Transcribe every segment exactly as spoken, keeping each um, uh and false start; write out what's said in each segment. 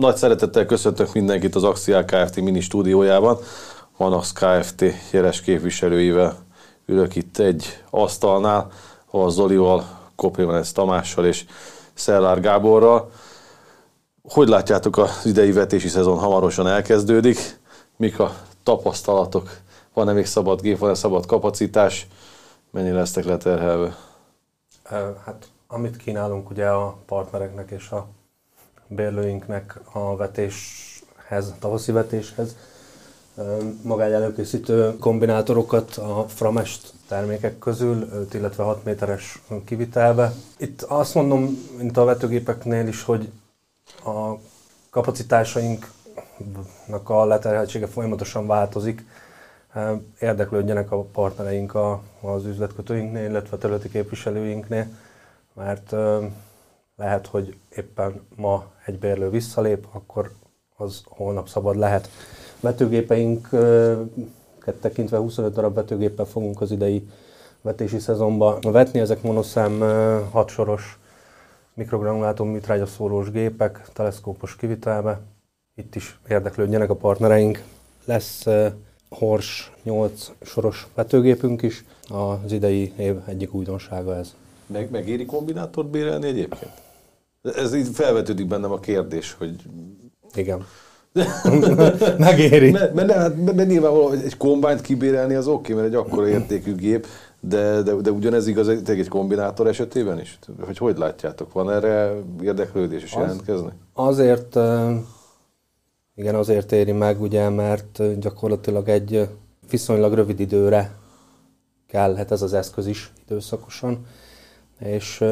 Nagy szeretettel köszöntök mindenkit az Axiál Kft. Mini stúdiójában. Manax Kft. Jeles képviselőivel ülök itt egy asztalnál, Vass Zolival, Koprivanacz Tamással és Szellár Gáborral. Hogy látjátok, az idei vetési szezon hamarosan elkezdődik? Mik a tapasztalatok? Van-e még szabad gép, van-e szabad kapacitás? Mennyire lesztek leterhelve? Hát, amit kínálunk ugye a partnereknek és a bérlőinknek a vetéshez, tavaszi vetéshez, magány előkészítő kombinátorokat a Framest termékek közül, illetve hat méteres kivitelbe. Itt azt mondom, mint a vetőgépeknél is, hogy a kapacitásainknak a leterheltsége folyamatosan változik. Érdeklődjenek a partnereink az üzletkötőinknél, illetve a területi képviselőinknél, mert lehet, hogy éppen ma egy bérlő visszalép, akkor az holnap szabad lehet. Vetőgépeinket tekintve huszonöt darab vetőgéppel fogunk az idei vetési szezonba vetni. Ezek monoszám hat soros mikrogranulátú műtrágyaszórós gépek, teleszkópos kivitelbe. Itt is érdeklődjenek a partnereink. Lesz Hors nyolc soros vetőgépünk is. Az idei év egyik újdonsága ez. Meg, megéri kombinátort bérelni egyébként? Ez így felvetődik bennem a kérdés, hogy... Igen. Megéri. Mert, mert, mert, mert nyilvánvalóan egy kombányt kibérelni az oké, okay, mert egy akkora értékű gép, de, de, de ugyanez igaz egy kombinátor esetében is? Hogy hogy látjátok? Van erre érdeklődés is az, jelentkezni? Azért, igen, azért éri meg, ugye, mert gyakorlatilag egy viszonylag rövid időre kellhet ez az eszköz is időszakosan, és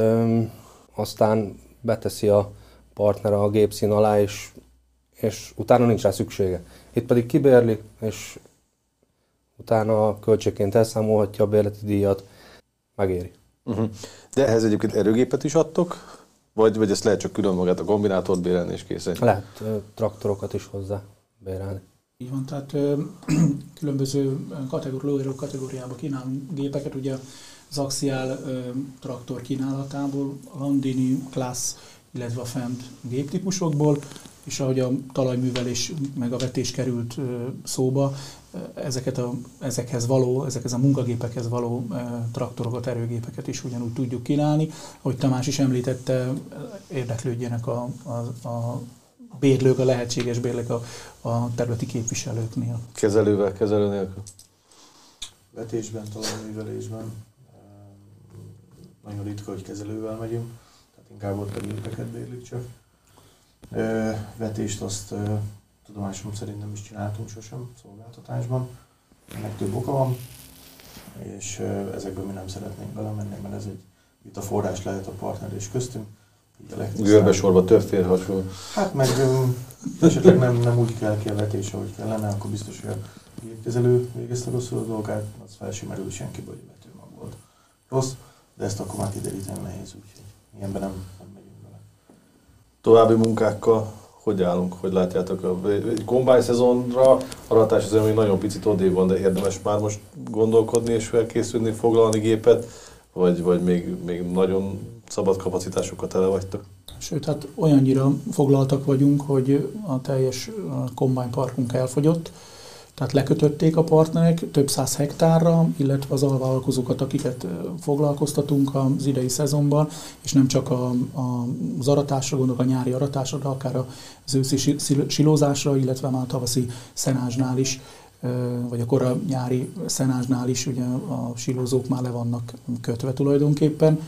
aztán beteszi a partner a gépszín alá, és, és utána nincs rá szüksége. Itt pedig kibérli, és utána a költségként elszámolhatja a bérleti díjat, megéri. Uh-huh. De ehhez egyébként erőgépet is adtok? Vagy, vagy ezt lehet csak külön magát a kombinátort bérelni és kész? Lehet traktorokat is hozzá bérelni. Így van, tehát ö, különböző kategóriába kategóriába kínálunk gépeket, ugye az Axiál ö, traktor kínálatából, a Landini, Class, illetve a Fendt géptípusokból, és ahogy a talajművelés meg a vetés került ö, szóba, ezeket a, ezekhez való, ezekhez a munkagépekhez való ö, traktorokat, erőgépeket is ugyanúgy tudjuk kínálni. Ahogy Tamás is említette, érdeklődjenek a, a, a bérlők, a lehetséges bérlők a, a területi képviselőknél. Kezelővel, kezelő nélkül? Vetésben, talajművelésben. Nagyon ritka, hogy kezelővel megyünk, tehát inkább ott a gépeket bérlük csak. Ö, vetést azt ö, tudomásom szerint nem is csináltunk sosem szolgáltatásban. Ennek több oka van, és ö, ezekből mi nem szeretnénk belemenni, mert ez egy vita forrás lehet a partner és köztünk. Görbe sorba több fér hasonló. Hát meg ö, esetleg nem, nem úgy kell ki a vetés, ahogy kellene, akkor biztos, hogy a gépkezelő végezte rosszul a dolgát, az fel sem merül senkiből, hogy vető mag volt rossz, de ezt akkor már kideríteni nehéz, úgyhogy ilyenben nem, nem megyünk bele. További munkákkal hogy állunk, hogy látjátok? Egy kombány szezonra a ratás azért még nagyon picit odébb van, de érdemes már most gondolkodni és felkészülni, foglalni gépet, vagy, vagy még, még nagyon szabad kapacitásokat tele vagytok? Sőt, hát olyannyira foglaltak vagyunk, hogy a teljes kombányparkunk elfogyott. Tehát lekötötték a partnerek több száz hektárra, illetve az alvállalkozókat, akiket foglalkoztatunk az idei szezonban, és nem csak a, a, az aratásra gondolok, a nyári aratásra, de akár az őszi silózásra, illetve már a tavaszi szenázsnál is, vagy a kora nyári szenázsnál is, ugye a silózók már le vannak kötve tulajdonképpen.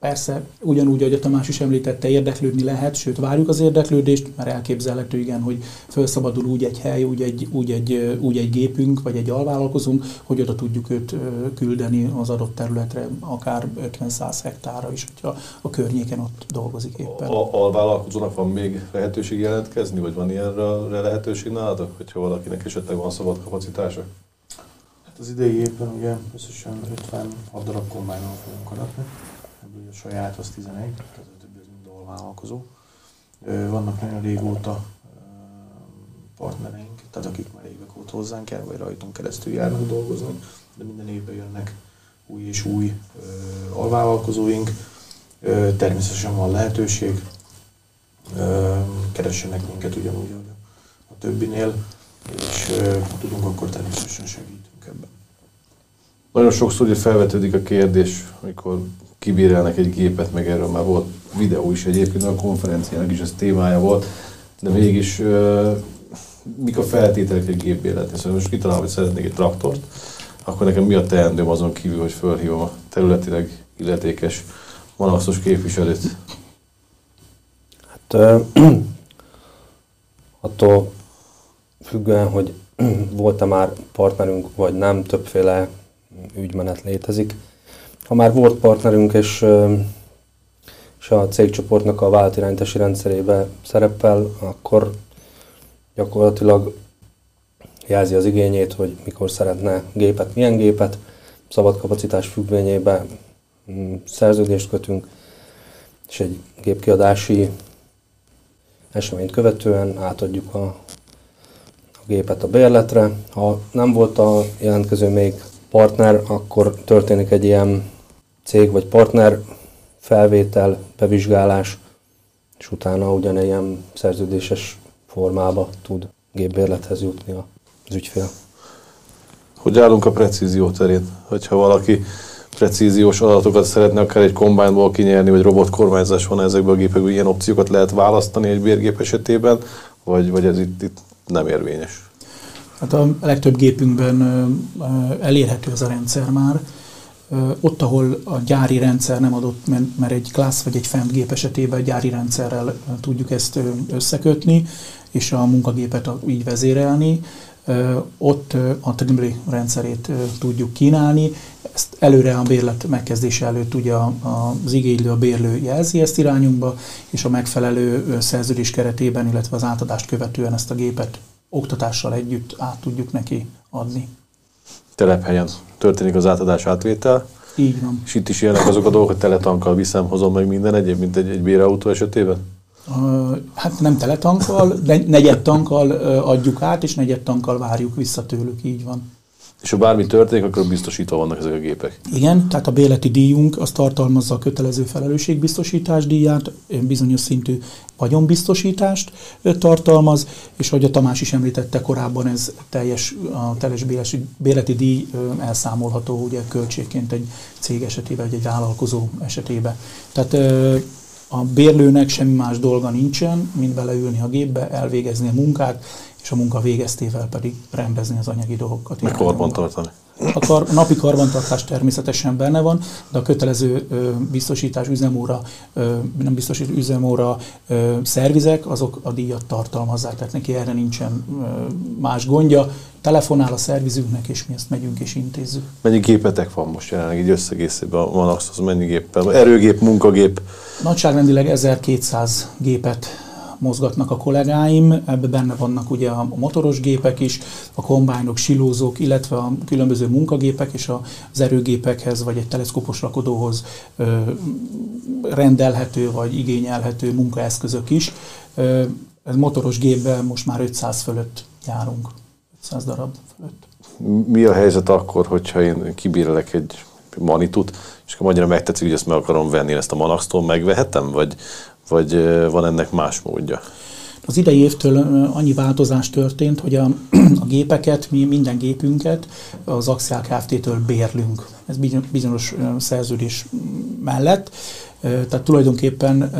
Persze, ugyanúgy, ahogy a Tamás is említette, érdeklődni lehet, sőt, várjuk az érdeklődést, mert elképzelhető, igen, hogy felszabadul úgy egy hely, úgy egy, úgy egy, úgy egy gépünk, vagy egy alvállalkozunk, hogy oda tudjuk őt küldeni az adott területre, akár ötven-száz hektára is, hogyha a környéken ott dolgozik éppen. A alvállalkozónak van még lehetőség jelentkezni, vagy van ilyenre lehetőség nálatok, hogyha valakinek esetleg van szabad kapacitása? Hát az idei évben ugye összesen ötvenhat darab kombányon fogunk aratni. A saját az tizenegy, tehát a többi az mind alvállalkozó. Vannak nagyon régóta partnereink, tehát akik már évek óta hozzánk jár, vagy rajtunk keresztül járnak dolgozni, de minden évben jönnek új és új alvállalkozóink. Természetesen van lehetőség keressenek minket ugyanúgy, ahogy a többinél, és ha tudunk, akkor természetesen segítünk ebben. Nagyon sokszor ugye felvetődik a kérdés, amikor kibírálnak egy gépet, meg erről már volt videó is egyébként, a konferenciának is ez témája volt, de mégis mik a feltételek egy gépéletnél? Szóval most kitalálom, hogy szeretnék egy traktort, akkor nekem mi a teendőm azon kívül, hogy fölhívom a területileg illetékes manaxos képviselőt? Hát ö, attól függően, hogy volt-e már partnerünk, vagy nem, többféle ügymenet létezik. Ha már volt partnerünk, és, és a cégcsoportnak a vállalatirányítási rendszerébe szerepel, akkor gyakorlatilag jelzi az igényét, hogy mikor szeretne gépet, milyen gépet, szabad kapacitás függvényében szerződést kötünk, és egy gépkiadási eseményt követően átadjuk a, a gépet a bérletre. Ha nem volt a jelentkező még partner, akkor történik egy ilyen cég vagy partner felvétel, bevizsgálás, és utána ugyanilyen szerződéses formába tud gépbérlethez jutni az ügyfél. Hogy állunk a precízió terén? Hogyha valaki precíziós adatokat szeretne akár egy kombányból kinyerni, vagy robotkormányzás van ezekből a gépekből, ilyen opciókat lehet választani egy bérgép esetében, vagy, vagy ez itt, itt nem érvényes? Hát a legtöbb gépünkben elérhető ez a rendszer már. Ott, ahol a gyári rendszer nem adott, mert egy Class vagy egy Fendt gép esetében gyári rendszerrel tudjuk ezt összekötni, és a munkagépet így vezérelni, ott a Trimble rendszerét tudjuk kínálni. Ezt előre a bérlet megkezdése előtt ugye az igénylő, a bérlő jelzi ezt irányunkba, és a megfelelő szerződés keretében, illetve az átadást követően ezt a gépet oktatással együtt át tudjuk neki adni. Telephelyen történik az átadás, átvétel. Így van. És itt is ilyenek azok a dolgok, hogy teletankkal viszem, hozom meg minden egyéb, mint egy, egy bérautó esetében? Uh, hát nem teletankkal, de negyed tankkal uh, adjuk át, és negyed tankkal várjuk vissza tőlük, így van. És ha bármi történik, akkor biztosítva vannak ezek a gépek. Igen, tehát a bérleti díjunk az tartalmazza a kötelező felelősségbiztosítás díját, bizonyos szintű vagyonbiztosítást tartalmaz, és ahogy a Tamás is említette korábban, ez teljes, a teljes bérleti díj elszámolható ugye költségként egy cég esetében, vagy egy vállalkozó esetében. Tehát a bérlőnek semmi más dolga nincsen, mint beleülni a gépbe, elvégezni a munkát, és a munka végeztével pedig rendezni az anyagi dolgokat. Meg karbantartani. A, kar, a napi karbantartás természetesen benne van, de a kötelező ö, biztosítás üzemóra, ö, nem biztosít üzemóra ö, szervizek, azok a díjat tartalmazzák, tehát neki erre nincsen ö, más gondja. Telefonál a szervizünknek, és mi ezt megyünk és intézzük. Mennyi gépetek van most jelenleg így összegészében a Manaxhoz? Mennyi géppel? Erőgép, munkagép? Nagyságrendileg ezerkétszáz gépet mozgatnak a kollégáim, ebben benne vannak ugye a motoros gépek is, a kombájnok, silózók, illetve a különböző munkagépek és az erőgépekhez, vagy egy teleszkópos rakodóhoz ö, rendelhető, vagy igényelhető munkaeszközök is. Ö, ez motoros gépben most már ötszáz fölött járunk, ötszáz darab fölött. Mi a helyzet akkor, hogyha én kibírelek egy Manitut, és akkor annyira megtetszik, hogy ezt meg akarom venni, ezt a Manaxtól megvehetem, vagy vagy van ennek más módja? Az idei évtől annyi változás történt, hogy a, a gépeket, mi minden gépünket az Szellár Kft-től bérlünk. Ez bizonyos szerződés mellett. Tehát tulajdonképpen,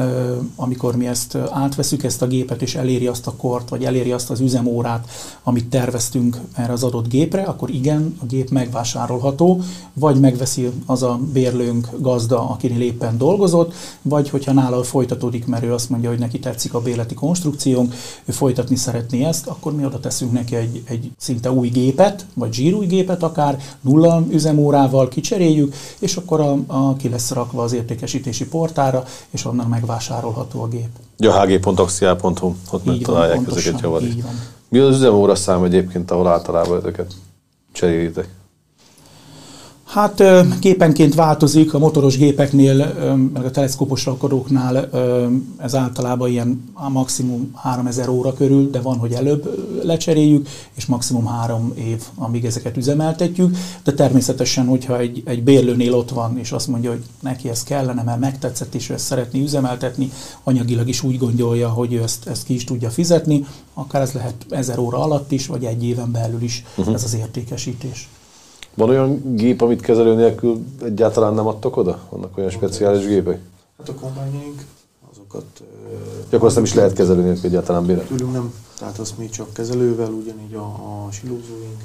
amikor mi ezt átveszük, ezt a gépet, és eléri azt a kort, vagy eléri azt az üzemórát, amit terveztünk erre az adott gépre, akkor igen, a gép megvásárolható, vagy megveszi az a bérlőnk, gazda, akinél éppen dolgozott, vagy hogyha nála folytatódik, mert ő azt mondja, hogy neki tetszik a bérleti konstrukciónk, ő folytatni szeretné ezt, akkor mi oda teszünk neki egy, egy szinte új gépet, vagy zsírúj gépet akár, nulla üzemórával kicseréljük, és akkor a, a ki lesz rakva az értékesítési portára, és onnan megvásárolható a gép. Ja, hg.axia.hu, ott megtalálják ezeket javadni. Mi az üzemóra szám egyébként, ahol általában ezeket cserélitek? Hát gépenként változik, a motoros gépeknél, meg a teleszkópos rakaróknál ez általában ilyen maximum háromezer óra körül, de van, hogy előbb lecseréljük, és maximum három év, amíg ezeket üzemeltetjük. De természetesen, hogyha egy, egy bérlőnél ott van, és azt mondja, hogy neki ez kellene, mert megtetszett, és ezt szeretné üzemeltetni, anyagilag is úgy gondolja, hogy ő ezt, ezt ki is tudja fizetni, akár ez lehet ezer óra alatt is, vagy egy éven belül is uh-huh. ez az értékesítés. Van olyan gép, amit kezelő nélkül egyáltalán nem adtak oda? Vannak olyan speciális gépek? Hát a kombányaink, azokat... Akkor azt nem is lehet kezelő nélkül egyáltalán bérelni? Tőlünk nem, tehát azt mi csak kezelővel, ugyanígy a, a silózóink,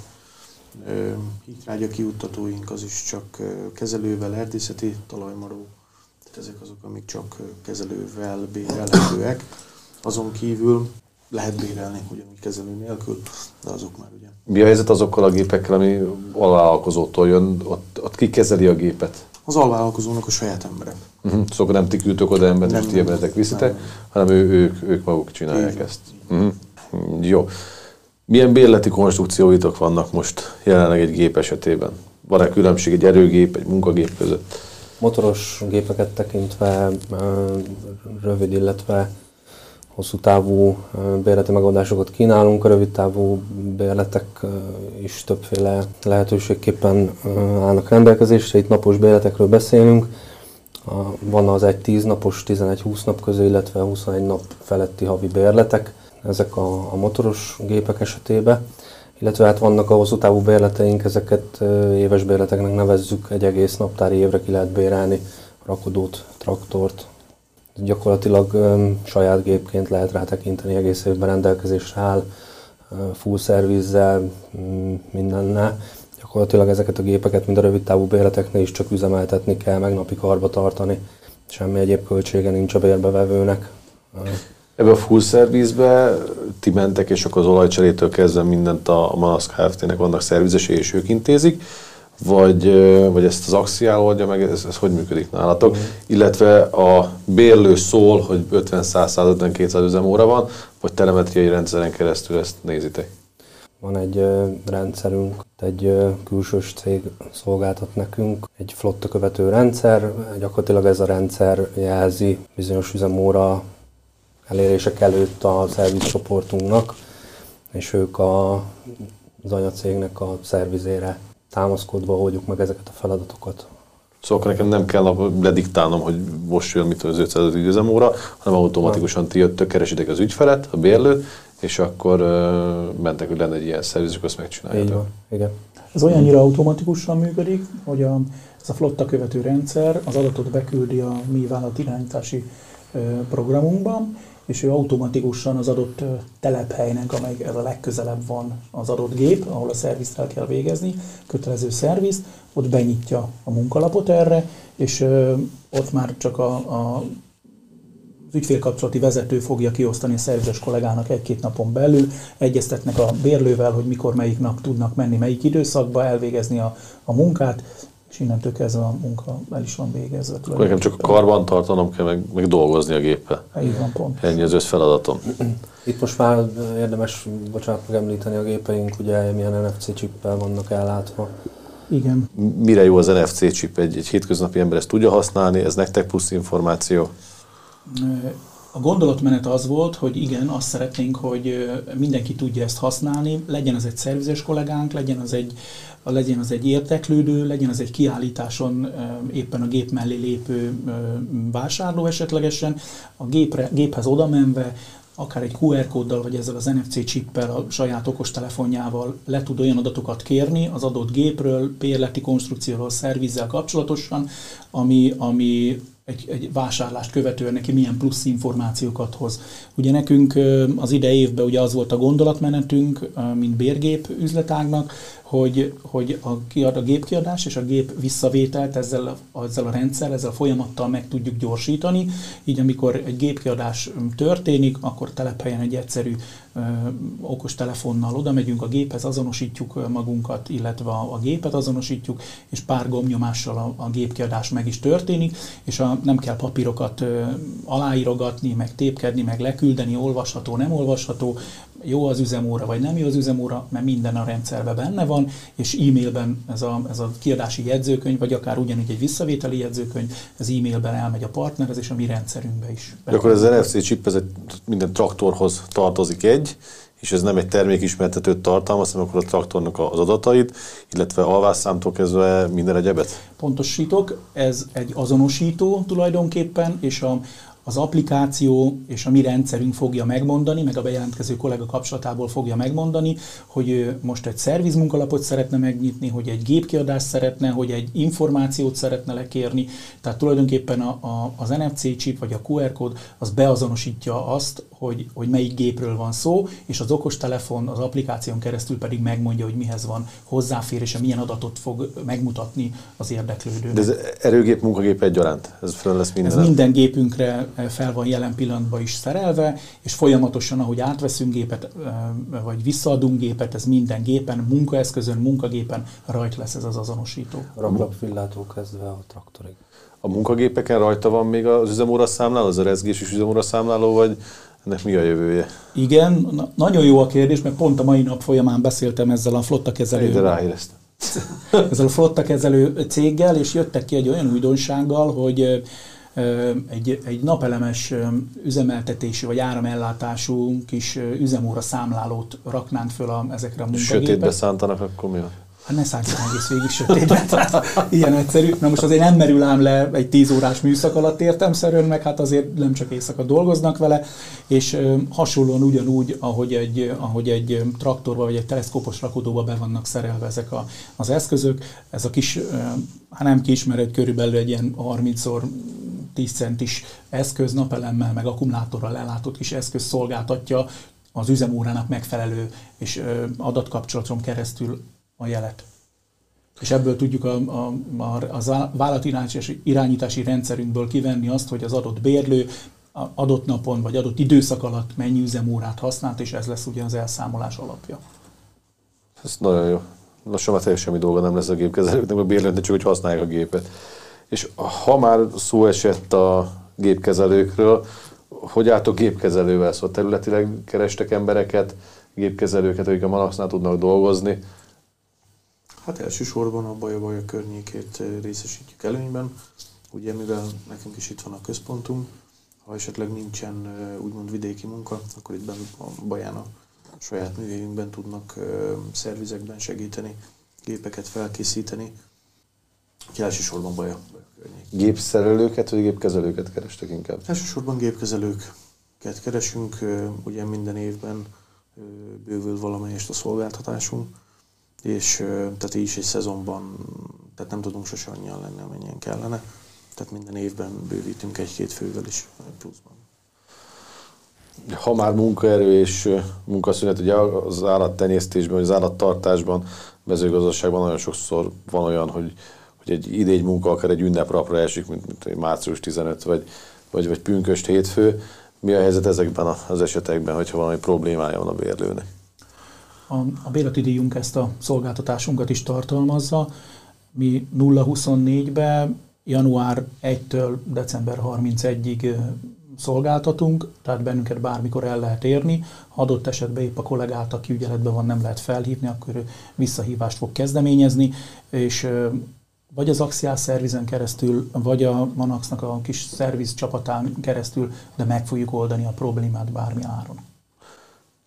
hítrágya kiuttatóink, az is csak kezelővel, erdészeti talajmaró, tehát ezek azok, amik csak kezelővel bérelhetőek. Azon kívül lehet bérelni ugyanúgy kezelő nélkül, de azok már ugye. Mi a helyzet azokkal a gépekkel, ami alvállalkozótól jön, ott, ott ki kezeli a gépet? Az alvállalkozónak a saját embere. Uh-huh. Szóval nem ti küldtök oda embert, nem, és ti emberetek viszitek, hanem ő, ők, ők maguk csinálják így ezt. Uh-huh. Jó. Milyen bérleti konstrukcióitok vannak most jelenleg egy gép esetében? Van-e különbség egy erőgép, egy munkagép között? Motoros gépeket tekintve rövid, illetve hosszú távú bérleti megoldásokat kínálunk, a rövid távú bérletek is többféle lehetőségképpen állnak rendelkezésre. Itt napos bérletekről beszélünk, van az egy-tíz napos, tizenegy-húsz nap közé, illetve huszonegy nap feletti havi bérletek, ezek a, a motoros gépek esetében, illetve hát vannak a hosszú távú bérleteink, ezeket éves bérleteknek nevezzük, egy egész naptári évre ki lehet bérelni rakodót, traktort. Gyakorlatilag um, saját gépként lehet rá tekinteni, egész évben rendelkezésre áll, full szervizzel, mindennel. Gyakorlatilag ezeket a gépeket, mind a rövid távú bérleteknél is csak üzemeltetni kell, meg napi karba tartani. Semmi egyéb költsége nincs a bérbevevőnek. Ebben a full szervizbe ti mentek, és akkor az olajcserétől kezdve mindent a Manax Kft.-nek vannak szervizesei, és ők intézik. Vagy, vagy ezt az axiál oldja meg, ez, ez hogy működik nálatok, mm. illetve a bérlő szól, hogy ötven-száz-százötven-kétszáz üzemóra van, vagy telemetriai rendszeren keresztül ezt nézitek? Van egy ö, rendszerünk, egy ö, külsős cég szolgáltat nekünk, egy flotta követő rendszer, gyakorlatilag ez a rendszer jelzi bizonyos üzemóra elérések előtt a szervizcsoportunknak, és ők a, az anyacégnek a szervizére támaszkodva oldjuk meg ezeket a feladatokat. Szóval nekem nem kell lediktálnom, hogy most jön mitől az ötszáz üzemóra, hanem automatikusan ti jöttök, keresitek az ügyfelet, a bérlőt, és akkor uh, mentek, hogy lenne egy ilyen szerviz, és azt megcsináljátok. Igen. Ez olyannyira automatikusan működik, hogy a, ez a flotta követő rendszer az adatot beküldi a mi vállalatirányítási uh, programunkban, és ő automatikusan az adott telephelynek, amely ez a legközelebb van az adott gép, ahol a szervizt el kell végezni, kötelező szervizt, ott benyitja a munkalapot erre, és ö, ott már csak a, a, az ügyfélkapcsolati vezető fogja kiosztani a szervizes kollégának egy-két napon belül, egyeztetnek a bérlővel, hogy mikor melyik nap tudnak menni, melyik időszakba elvégezni a, a munkát, és innentől kezdve a munka el is van végezve. Akkor nekem csak a karban tartanom kell, meg, meg dolgozni a géppel. Így van, pont. Ennyi az összfeladatom. Itt most már érdemes, bocsánat, megemlíteni a gépeink, ugye milyen en ef cé csippel vannak ellátva. Igen. Mire jó az en ef cé csip? Egy, egy hétköznapi ember ezt tudja használni, ez nektek plusz információ? A gondolatmenet az volt, hogy igen, azt szeretnénk, hogy mindenki tudja ezt használni, legyen az egy szervizes kollégánk, legyen az egy legyen az egy érteklődő, legyen az egy kiállításon éppen a gép mellé lépő vásárló esetlegesen, a gépre, géphez odamenve, akár egy kú er kóddal, vagy ezzel az en ef cé csippel, a saját okostelefonjával le tud olyan adatokat kérni az adott gépről, bérleti konstrukcióról, szervizzel kapcsolatosan, ami, ami egy, egy vásárlást követően neki milyen plusz információkat hoz. Ugye nekünk az idei évben ugye az volt a gondolatmenetünk, mint bérgép üzletágnak, hogy, hogy a, kiad, a gépkiadás és a gép visszavételt ezzel, ezzel a rendszer, ezzel a folyamattal meg tudjuk gyorsítani. Így amikor egy gépkiadás történik, akkor telephelyen egy egyszerű ö, okostelefonnal oda megyünk a géphez, azonosítjuk magunkat, illetve a, a gépet azonosítjuk, és pár gombnyomással a, a gépkiadás meg is történik, és a, nem kell papírokat ö, aláírogatni, meg tépkedni, meg leküldeni, olvasható, nem olvasható, jó az üzemóra, vagy nem jó az üzemóra, mert minden a rendszerben benne van, és e-mailben ez a, ez a kiadási jegyzőkönyv, vagy akár ugyanígy egy visszavételi jegyzőkönyv, az e-mailben elmegy a partnerhez, és a mi rendszerünkbe is. De akkor az en ef cé chip, ez minden traktorhoz tartozik egy, és ez nem egy termékismertetőt tartalmaz, hanem akkor a traktornak az adatait, illetve alvásszámtól kezdve minden egyebet? Pontosítok, ez egy azonosító tulajdonképpen, és a az applikáció és a mi rendszerünk fogja megmondani, meg a bejelentkező kollega kapcsolatából fogja megmondani, hogy most egy szervizmunkalapot szeretne megnyitni, hogy egy gépkiadást szeretne, hogy egy információt szeretne lekérni. Tehát tulajdonképpen a, a, az en ef cé chip vagy a kú er kód az beazonosítja azt, hogy, hogy melyik gépről van szó, és az okostelefon az applikáción keresztül pedig megmondja, hogy mihez van hozzáférés, milyen adatot fog megmutatni az érdeklődőnek. De ez erőgép, munkagép egyaránt? Ez föl lesz minden? Ez minden gépünkre fel van jelen pillanatban is szerelve, és folyamatosan, ahogy átveszünk gépet, vagy visszaadunk gépet, ez minden gépen, munkaeszközön, munkagépen rajt lesz ez az azonosító. Rablapvillától kezdve a traktorig. A munkagépeken rajta van még az üzemóraszámláló, az a rezgéses üzemóraszámláló, vagy ennek mi a jövője? Igen, na, nagyon jó a kérdés, mert pont a mai nap folyamán beszéltem ezzel a flottakezelővel. Ezzel a flottakezelő céggel, és jöttek ki egy olyan újdonsággal, hogy Egy, egy napelemes üzemeltetési vagy áramellátású kis üzemóra számlálót raknánk föl a, ezekre a munkagépekre. Sötétbe szántanak, akkor mi van? Hát ne szántsunk egész végig sötétben, tehát ilyen egyszerű. Na most azért nem merül ám le egy tíz órás műszak alatt értelmszerűen, meg hát azért nem csak éjszaka dolgoznak vele, és ö, hasonlóan ugyanúgy, ahogy egy, ahogy egy traktorba vagy egy teleszkópos rakodóba be vannak szerelve ezek a, az eszközök, ez a kis, ö, hát nem kis, mert egy körülbelül egy ilyen harminc tíz centis eszköz, napelemmel meg akkumulátorral ellátott kis eszköz szolgáltatja az üzemórának megfelelő és ö, adatkapcsolaton keresztül a jelet. És ebből tudjuk a, a, a, a vállalatirányítási irányítási rendszerünkből kivenni azt, hogy az adott bérlő adott napon vagy adott időszak alatt mennyi üzemórát használt, és ez lesz ugye az elszámolás alapja. Ez nagyon jó. Lassan már teljesen semmi dolga nem lesz a gépkezelőknek, a bérlőknek, csak hogy használják a gépet. És ha már szó esett a gépkezelőkről, hogy álltok gépkezelővel? Szóval területileg kerestek embereket, gépkezelőket, akik a Manaxnál tudnak dolgozni. Hát elsősorban a Baja-Baja környékét részesítjük előnyben. Ugye mivel nekünk is itt van a központunk, ha esetleg nincsen úgymond vidéki munka, akkor itt benne a Baján a saját műhelyünkben tudnak szervizekben segíteni, gépeket felkészíteni. Úgyhogy elsősorban Baja-Baja környék. Gépszerelőket vagy gépkezelőket kerestek inkább? Elsősorban gépkezelőket keresünk, ugye minden évben bővül valamelyest a szolgáltatásunk, és tehát így is egy szezonban, tehát nem tudunk sose annyian lenni, amennyien kellene. Tehát minden évben bővítünk egy-két fővel is pluszban. Ha már munkaerő és munkaszünet, ugye az állattenyésztésben, az állattartásban, mezőgazdaságban nagyon sokszor van olyan, hogy, hogy egy idény munka akár egy ünnepnapra esik, mint, mint március tizenötödike vagy, vagy, vagy pünkösd hétfő. Mi a helyzet ezekben az esetekben, hogyha valami problémája van a bérlőnek? A, a bérleti díjunk ezt a szolgáltatásunkat is tartalmazza. Mi nulla huszonnégyben január elsejétől december harmincegyedikéig szolgáltatunk, tehát bennünket bármikor el lehet érni. Ha adott esetben épp a kollégát, aki ügyeletben van, nem lehet felhívni, akkor visszahívást fog kezdeményezni, és vagy az Axiál szervizen keresztül, vagy a Manaxnak a kis szerviz csapatán keresztül, de meg fogjuk oldani a problémát bármi áron.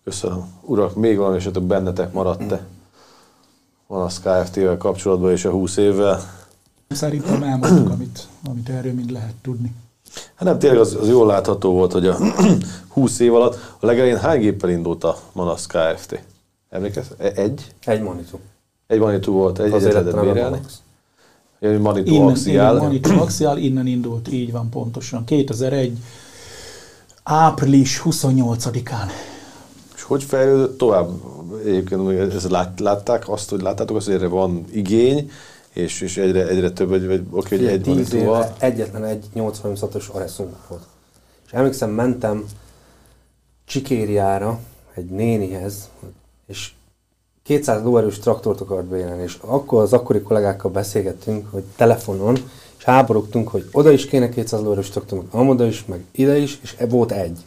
Köszönöm. Urak, még valami esetleg bennetek maradt-e? Van a Kft-vel kapcsolatban és a húsz évvel? Szerintem elmondtuk, amit, amit erről mind lehet tudni. Hát nem, tényleg az, az jól látható volt, hogy a húsz év alatt a legelején hány géppel indult a Manax Kft? Emlékezz? Egy? Egy Manitou. Egy Manitou volt, egy eredet bérelni. Egy Manitou Axiál. Manitou Axiál innen indult, így van pontosan. kétezer-egy. április huszonnyolcadikán. Hogy fejlődött tovább? Egyébként ezt lát, látták azt, hogy láttátok azt, hogy erre van igény, és, és egyre, egyre több, vagy, vagy oké, hogy egy Manitóval. Egyetlen egy nyolcvanötös areszunk volt. És emlékszem, mentem Csikériára egy nénihez, és kétszáz lóerős traktort akart bérelni, és akkor az akkori kollégákkal beszélgettünk, hogy telefonon, és háborogtunk, hogy oda is kéne kétszáz lóerős traktort, amoda is, meg ide is, és volt egy.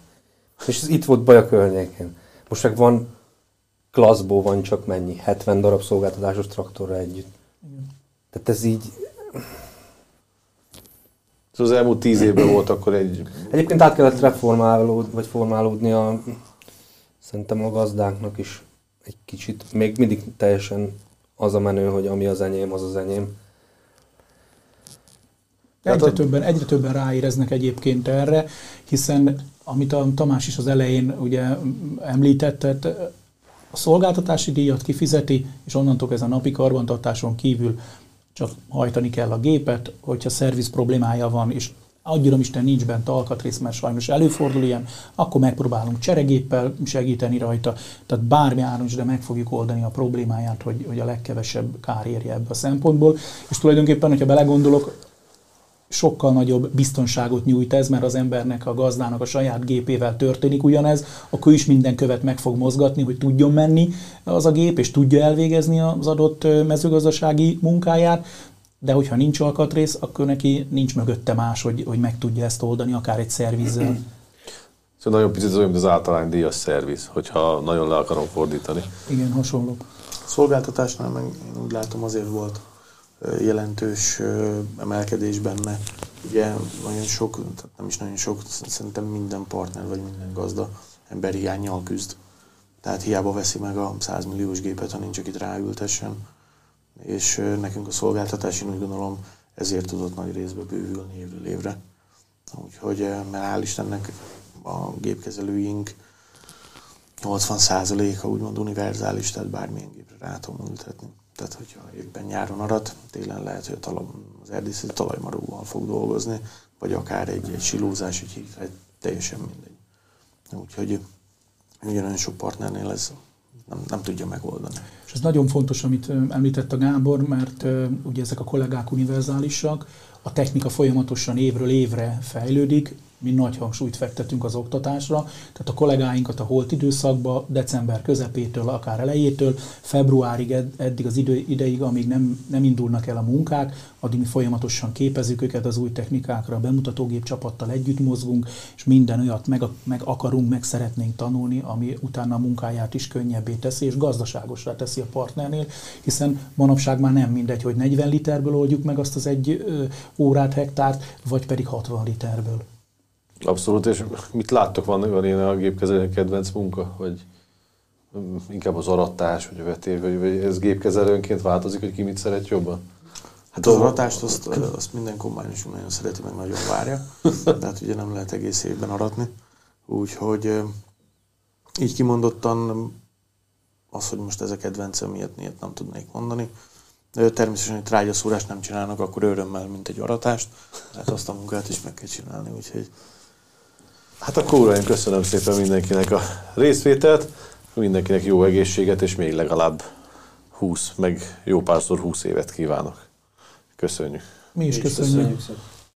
És ez itt volt Baja környékén. Most meg van, klasszból van csak mennyi? hetven darab szolgáltatásos traktorra együtt. Igen. Tehát ez így... Ez az elmúlt tíz évben volt akkor egy... Egyébként át kellett reformálódni, vagy formálódni a... Szerintem a gazdáknak is egy kicsit. Még mindig teljesen az a menő, hogy ami az enyém, az az enyém. Egyre, a... többen, egyre többen ráéreznek egyébként erre, hiszen amit a Tamás is az elején ugye említett, a szolgáltatási díjat kifizeti, és onnantól ez a napi karbantartáson kívül csak hajtani kell a gépet, hogyha szerviz problémája van, és adjam Isten nincs bent alkatrész, mert sajnos előfordul ilyen, akkor megpróbálunk cseregéppel segíteni rajta. Tehát bármi áron is, de meg fogjuk oldani a problémáját, hogy, hogy a legkevesebb kár érje ebbe a szempontból. És tulajdonképpen, hogyha belegondolok, sokkal nagyobb biztonságot nyújt ez, mert az embernek, a gazdának a saját gépével történik ugyanez, akkor is minden követ meg fog mozgatni, hogy tudjon menni az a gép, és tudja elvégezni az adott mezőgazdasági munkáját, de hogyha nincs alkatrész, akkor neki nincs mögötte más, hogy, hogy meg tudja ezt oldani, akár egy szervizzel. Szóval nagyon picit az olyan, mint az általány díjas szerviz, hogyha nagyon le akarom fordítani. Igen, hasonló. A szolgáltatásnál meg én úgy látom azért volt jelentős emelkedés benne. Ugye nagyon sok, nem is nagyon sok, szerintem minden partner vagy minden gazda emberhiánnyal küzd. Tehát hiába veszi meg a száz milliós gépet, ha nincs, akit ráültessen. És nekünk a szolgáltatás, én úgy gondolom, ezért tudott nagy részbe bővülni évről évre. Úgyhogy, mert hál' Istennek a gépkezelőink nyolcvan százaléka úgymond univerzális, tehát bármilyen gépre rá tudom ültetni. Tehát, hogyha éppen nyáron arat, télen lehet, hogy az erdész egy talajmaróval fog dolgozni, vagy akár egy, egy silózás, egy hígre, teljesen mindegy. Úgyhogy ugyanolyan sok partnernél ez nem, nem tudja megoldani. És ez nagyon fontos, amit említett a Gábor, mert ugye ezek a kollégák univerzálisak, a technika folyamatosan évről évre fejlődik, mi nagy hangsúlyt fektetünk az oktatásra, tehát a kollégáinkat a holt időszakban, december közepétől, akár elejétől, februárig ed- eddig az idő, ideig, amíg nem, nem indulnak el a munkák, addig mi folyamatosan képezzük őket az új technikákra, a bemutatógép csapattal együtt mozgunk, és minden olyat meg, meg akarunk, meg szeretnénk tanulni, ami utána a munkáját is könnyebbé teszi, és gazdaságosra teszi a partnernél, hiszen manapság már nem mindegy, hogy negyven literből oldjuk meg azt az egy ö, órát, hektárt, vagy pedig hatvan literből. Abszolút, és mit láttok, van, van ilyen a gépkezelőnek kedvenc munka, vagy inkább az aratás, vagy a vetév, vagy, vagy ez gépkezelőnként változik, hogy ki mit szeret jobban? Hát az aratást azt, azt minden kombányos nagyon szereti, meg nagyon várja, tehát ugye nem lehet egész évben aratni, úgyhogy így kimondottan az, hogy most ez a kedvencem, miért, miért nem tudnék mondani. Természetesen, hogy trágyaszúrást nem csinálnak, akkor örömmel, mint egy aratást, tehát azt a munkát is meg kell csinálni, úgyhogy... Hát akkor uraim, köszönöm szépen mindenkinek a részvételt, mindenkinek jó egészséget, és még legalább húsz, meg jó párszor húsz évet kívánok. Köszönjük. Mi is köszönjük. köszönjük.